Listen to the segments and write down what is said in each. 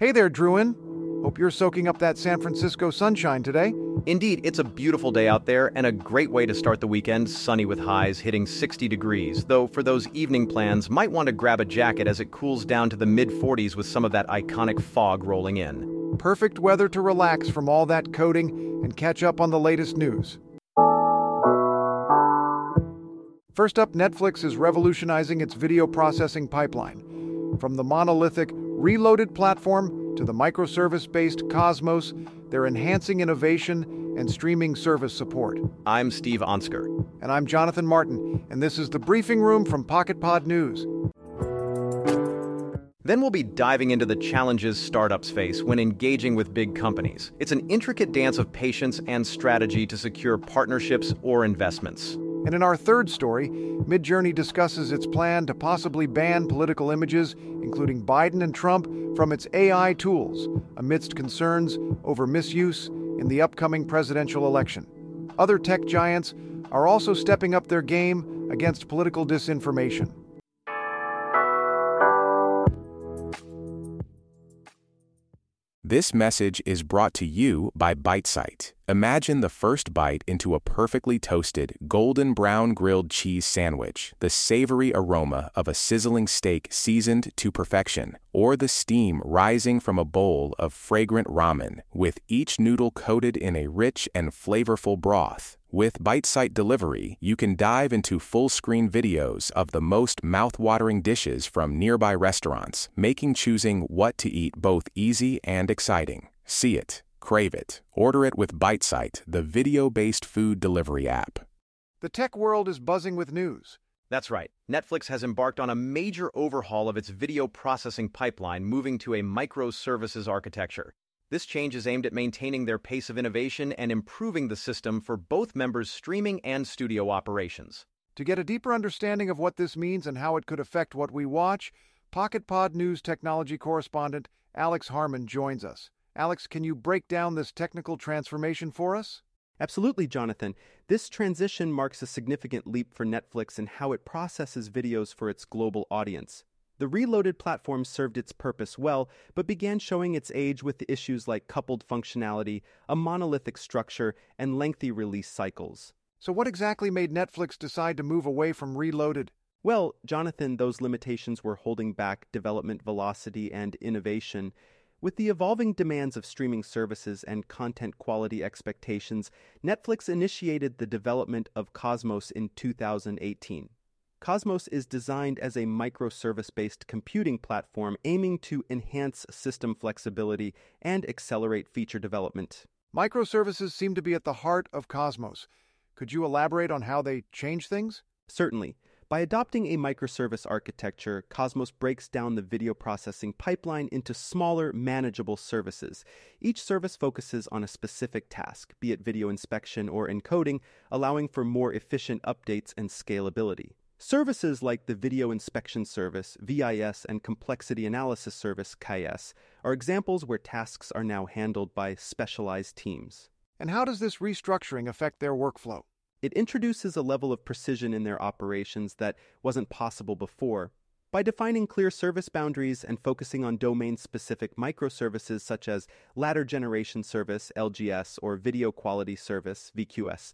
Hey there, Druin. Hope you're soaking up that San Francisco sunshine today. Indeed, it's a beautiful day out there and a great way to start the weekend, sunny with highs hitting 60 degrees, though for those evening plans, might want to grab a jacket as it cools down to the mid-40s with some of that iconic fog rolling in. Perfect weather to relax from all that coding and catch up on the latest news. First up, Netflix is revolutionizing its video processing pipeline. From the monolithic Reloaded platform to the microservice-based Cosmos, they're enhancing innovation and streaming service support. I'm Steve Onsker. And I'm Jonathan Martin, and this is the Briefing Room from PocketPod News. Then we'll be diving into the challenges startups face when engaging with big companies. It's an intricate dance of patience and strategy to secure partnerships or investments. And in our third story, Midjourney discusses its plan to possibly ban political images, including Biden and Trump, from its AI tools, amidst concerns over misuse in the upcoming presidential election. Other tech giants are also stepping up their game against political disinformation. This message is brought to you by BiteSight. Imagine the first bite into a perfectly toasted, golden brown grilled cheese sandwich, the savory aroma of a sizzling steak seasoned to perfection, or the steam rising from a bowl of fragrant ramen, with each noodle coated in a rich and flavorful broth. With BiteSight delivery, you can dive into full-screen videos of the most mouth-watering dishes from nearby restaurants, making choosing what to eat both easy and exciting. See it, crave it, order it with BiteSight, the video-based food delivery app. The tech world is buzzing with news. That's right. Netflix has embarked on a major overhaul of its video processing pipeline, moving to a microservices architecture. This change is aimed at maintaining their pace of innovation and improving the system for both members' streaming and studio operations. To get a deeper understanding of what this means and how it could affect what we watch, PocketPod News technology correspondent Alex Harmon joins us. Alex, can you break down this technical transformation for us? Absolutely, Jonathan. This transition marks a significant leap for Netflix in how it processes videos for its global audience. The Reloaded platform served its purpose well, but began showing its age with issues like coupled functionality, a monolithic structure, and lengthy release cycles. So what exactly made Netflix decide to move away from Reloaded? Well, Jonathan, those limitations were holding back development velocity and innovation. With the evolving demands of streaming services and content quality expectations, Netflix initiated the development of Cosmos in 2018. Cosmos is designed as a microservice-based computing platform aiming to enhance system flexibility and accelerate feature development. Microservices seem to be at the heart of Cosmos. Could you elaborate on how they change things? Certainly. By adopting a microservice architecture, Cosmos breaks down the video processing pipeline into smaller, manageable services. Each service focuses on a specific task, be it video inspection or encoding, allowing for more efficient updates and scalability. Services like the Video Inspection Service, VIS, and Complexity Analysis Service, KIS, are examples where tasks are now handled by specialized teams. And how does this restructuring affect their workflow? It introduces a level of precision in their operations that wasn't possible before. By defining clear service boundaries and focusing on domain-specific microservices such as Ladder Generation Service, LGS, or Video Quality Service, VQS,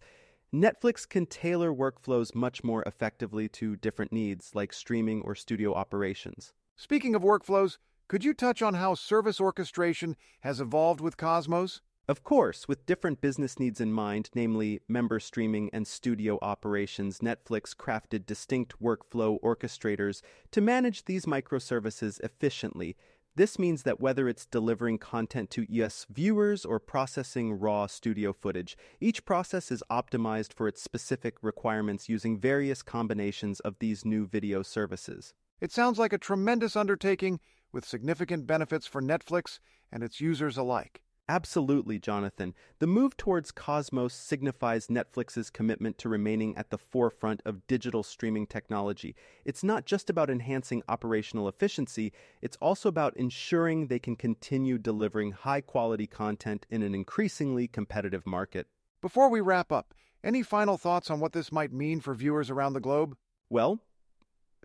Netflix can tailor workflows much more effectively to different needs, like streaming or studio operations. Speaking of workflows, could you touch on how service orchestration has evolved with Cosmos? Of course, with different business needs in mind, namely member streaming and studio operations, Netflix crafted distinct workflow orchestrators to manage these microservices efficiently. This means that whether it's delivering content to US viewers or processing raw studio footage, each process is optimized for its specific requirements using various combinations of these new video services. It sounds like a tremendous undertaking with significant benefits for Netflix and its users alike. Absolutely, Jonathan. The move towards Cosmos signifies Netflix's commitment to remaining at the forefront of digital streaming technology. It's not just about enhancing operational efficiency, it's also about ensuring they can continue delivering high-quality content in an increasingly competitive market. Before we wrap up, any final thoughts on what this might mean for viewers around the globe? Well,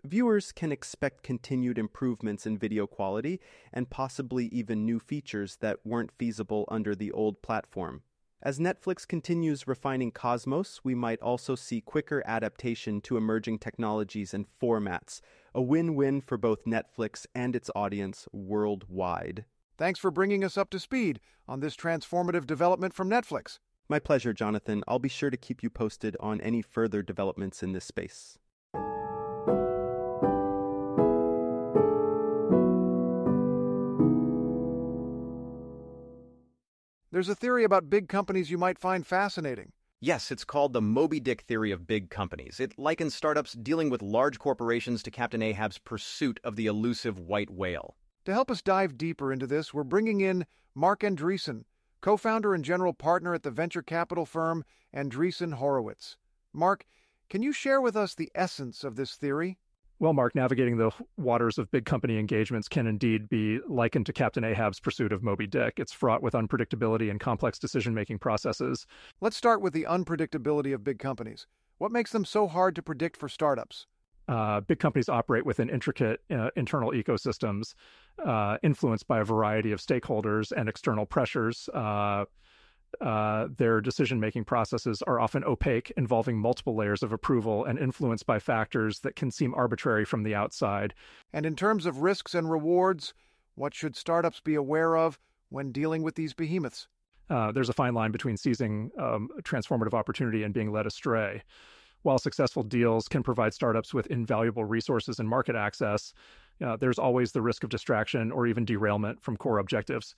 viewers can expect continued improvements in video quality and possibly even new features that weren't feasible under the old platform. As Netflix continues refining Cosmos, we might also see quicker adaptation to emerging technologies and formats, a win-win for both Netflix and its audience worldwide. Thanks for bringing us up to speed on this transformative development from Netflix. My pleasure, Jonathan. I'll be sure to keep you posted on any further developments in this space. There's a theory about big companies you might find fascinating. Yes, it's called the Moby Dick theory of big companies. It likens startups dealing with large corporations to Captain Ahab's pursuit of the elusive white whale. To help us dive deeper into this, we're bringing in Mark Andreessen, co-founder and general partner at the venture capital firm Andreessen Horowitz. Mark, can you share with us the essence of this theory? Well, Mark, navigating the waters of big company engagements can indeed be likened to Captain Ahab's pursuit of Moby Dick. It's fraught with unpredictability and complex decision-making processes. Let's start with the unpredictability of big companies. What makes them so hard to predict for startups? Big companies operate within intricate internal ecosystems influenced by a variety of stakeholders and external pressures. Their decision-making processes are often opaque, involving multiple layers of approval and influenced by factors that can seem arbitrary from the outside. And in terms of risks and rewards, what should startups be aware of when dealing with these behemoths? There's a fine line between seizing transformative opportunity and being led astray. While successful deals can provide startups with invaluable resources and market access, there's always the risk of distraction or even derailment from core objectives.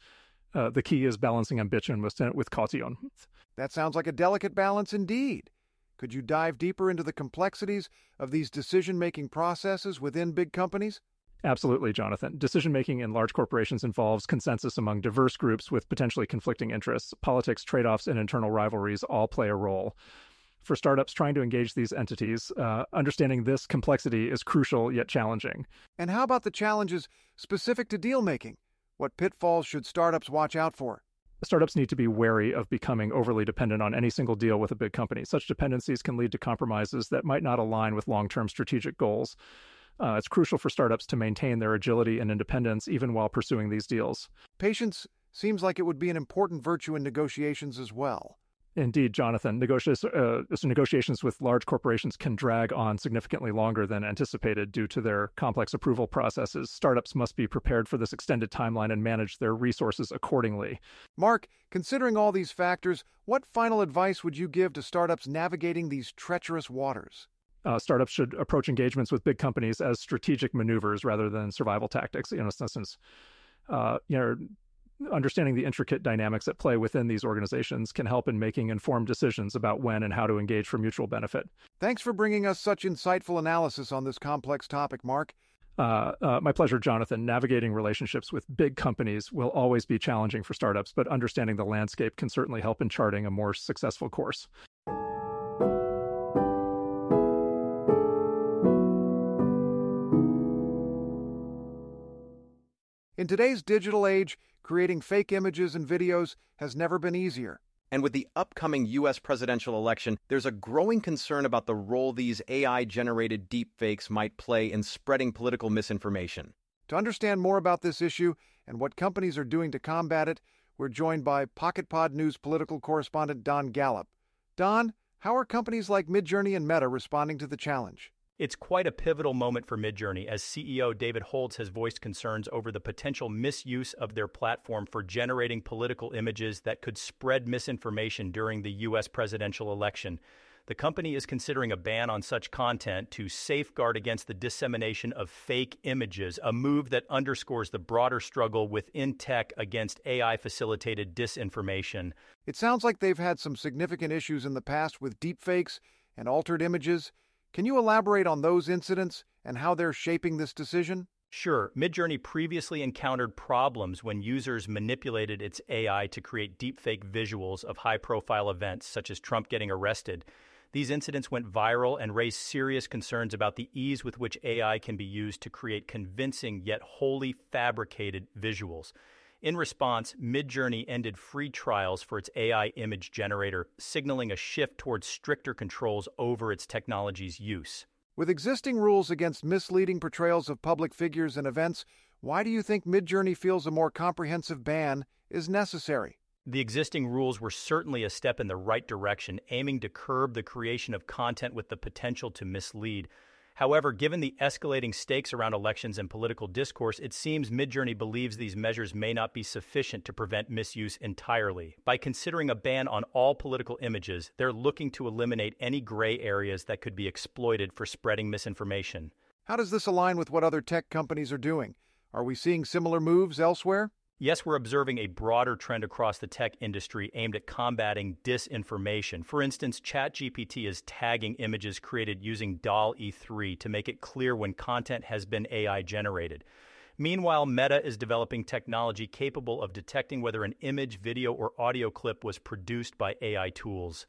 The key is balancing ambition with caution. That sounds like a delicate balance indeed. Could you dive deeper into the complexities of these decision-making processes within big companies? Absolutely, Jonathan. Decision-making in large corporations involves consensus among diverse groups with potentially conflicting interests. Politics, trade-offs, and internal rivalries all play a role. For startups trying to engage these entities, understanding this complexity is crucial yet challenging. And how about the challenges specific to deal-making? What pitfalls should startups watch out for? Startups need to be wary of becoming overly dependent on any single deal with a big company. Such dependencies can lead to compromises that might not align with long-term strategic goals. It's crucial for startups to maintain their agility and independence even while pursuing these deals. Patience seems like it would be an important virtue in negotiations as well. Indeed, Jonathan. Negotiations with large corporations can drag on significantly longer than anticipated due to their complex approval processes. Startups must be prepared for this extended timeline and manage their resources accordingly. Mark, considering all these factors, what final advice would you give to startups navigating these treacherous waters? Startups should approach engagements with big companies as strategic maneuvers rather than survival tactics. In essence, understanding the intricate dynamics at play within these organizations can help in making informed decisions about when and how to engage for mutual benefit. Thanks for bringing us such insightful analysis on this complex topic, Mark. My pleasure, Jonathan. Navigating relationships with big companies will always be challenging for startups, but understanding the landscape can certainly help in charting a more successful course. In today's digital age, creating fake images and videos has never been easier. And with the upcoming U.S. presidential election, there's a growing concern about the role these AI-generated deepfakes might play in spreading political misinformation. To understand more about this issue and what companies are doing to combat it, we're joined by PocketPod News political correspondent Don Gallup. Don, how are companies like Midjourney and Meta responding to the challenge? It's quite a pivotal moment for Midjourney, as CEO David Holtz has voiced concerns over the potential misuse of their platform for generating political images that could spread misinformation during the U.S. presidential election. The company is considering a ban on such content to safeguard against the dissemination of fake images, a move that underscores the broader struggle within tech against AI-facilitated disinformation. It sounds like they've had some significant issues in the past with deepfakes and altered images. Can you elaborate on those incidents and how they're shaping this decision? Sure. Midjourney previously encountered problems when users manipulated its AI to create deepfake visuals of high-profile events, such as Trump getting arrested. These incidents went viral and raised serious concerns about the ease with which AI can be used to create convincing yet wholly fabricated visuals. In response, Midjourney ended free trials for its AI image generator, signaling a shift towards stricter controls over its technology's use. With existing rules against misleading portrayals of public figures and events, why do you think Midjourney feels a more comprehensive ban is necessary? The existing rules were certainly a step in the right direction, aiming to curb the creation of content with the potential to mislead. However, given the escalating stakes around elections and political discourse, it seems Midjourney believes these measures may not be sufficient to prevent misuse entirely. By considering a ban on all political images, they're looking to eliminate any gray areas that could be exploited for spreading misinformation. How does this align with what other tech companies are doing? Are we seeing similar moves elsewhere? Yes, we're observing a broader trend across the tech industry aimed at combating disinformation. For instance, ChatGPT is tagging images created using DALL-E 3 to make it clear when content has been AI-generated. Meanwhile, Meta is developing technology capable of detecting whether an image, video, or audio clip was produced by AI tools.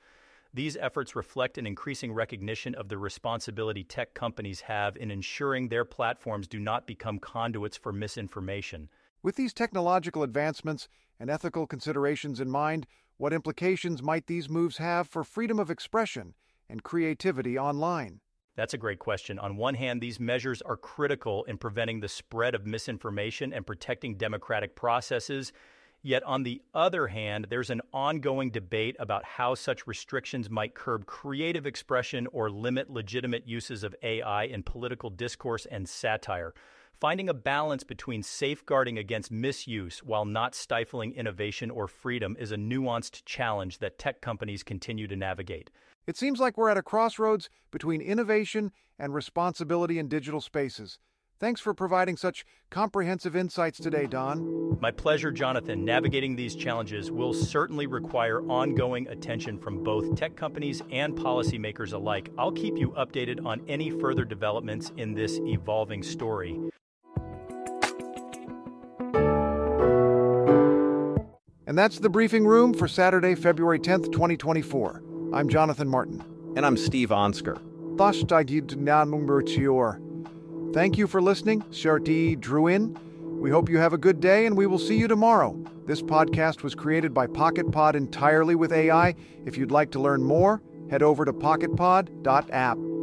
These efforts reflect an increasing recognition of the responsibility tech companies have in ensuring their platforms do not become conduits for misinformation. With these technological advancements and ethical considerations in mind, what implications might these moves have for freedom of expression and creativity online? That's a great question. On one hand, these measures are critical in preventing the spread of misinformation and protecting democratic processes. Yet on the other hand, there's an ongoing debate about how such restrictions might curb creative expression or limit legitimate uses of AI in political discourse and satire. Finding a balance between safeguarding against misuse while not stifling innovation or freedom is a nuanced challenge that tech companies continue to navigate. It seems like we're at a crossroads between innovation and responsibility in digital spaces. Thanks for providing such comprehensive insights today, Don. My pleasure, Jonathan. Navigating these challenges will certainly require ongoing attention from both tech companies and policymakers alike. I'll keep you updated on any further developments in this evolving story. And that's the briefing room for Saturday, February 10th, 2024. I'm Jonathan Martin. And I'm Steve Onsker. Thank you for listening. Sharti Druin. We hope you have a good day, and we will see you tomorrow. This podcast was created by PocketPod entirely with AI. If you'd like to learn more, head over to pocketpod.app.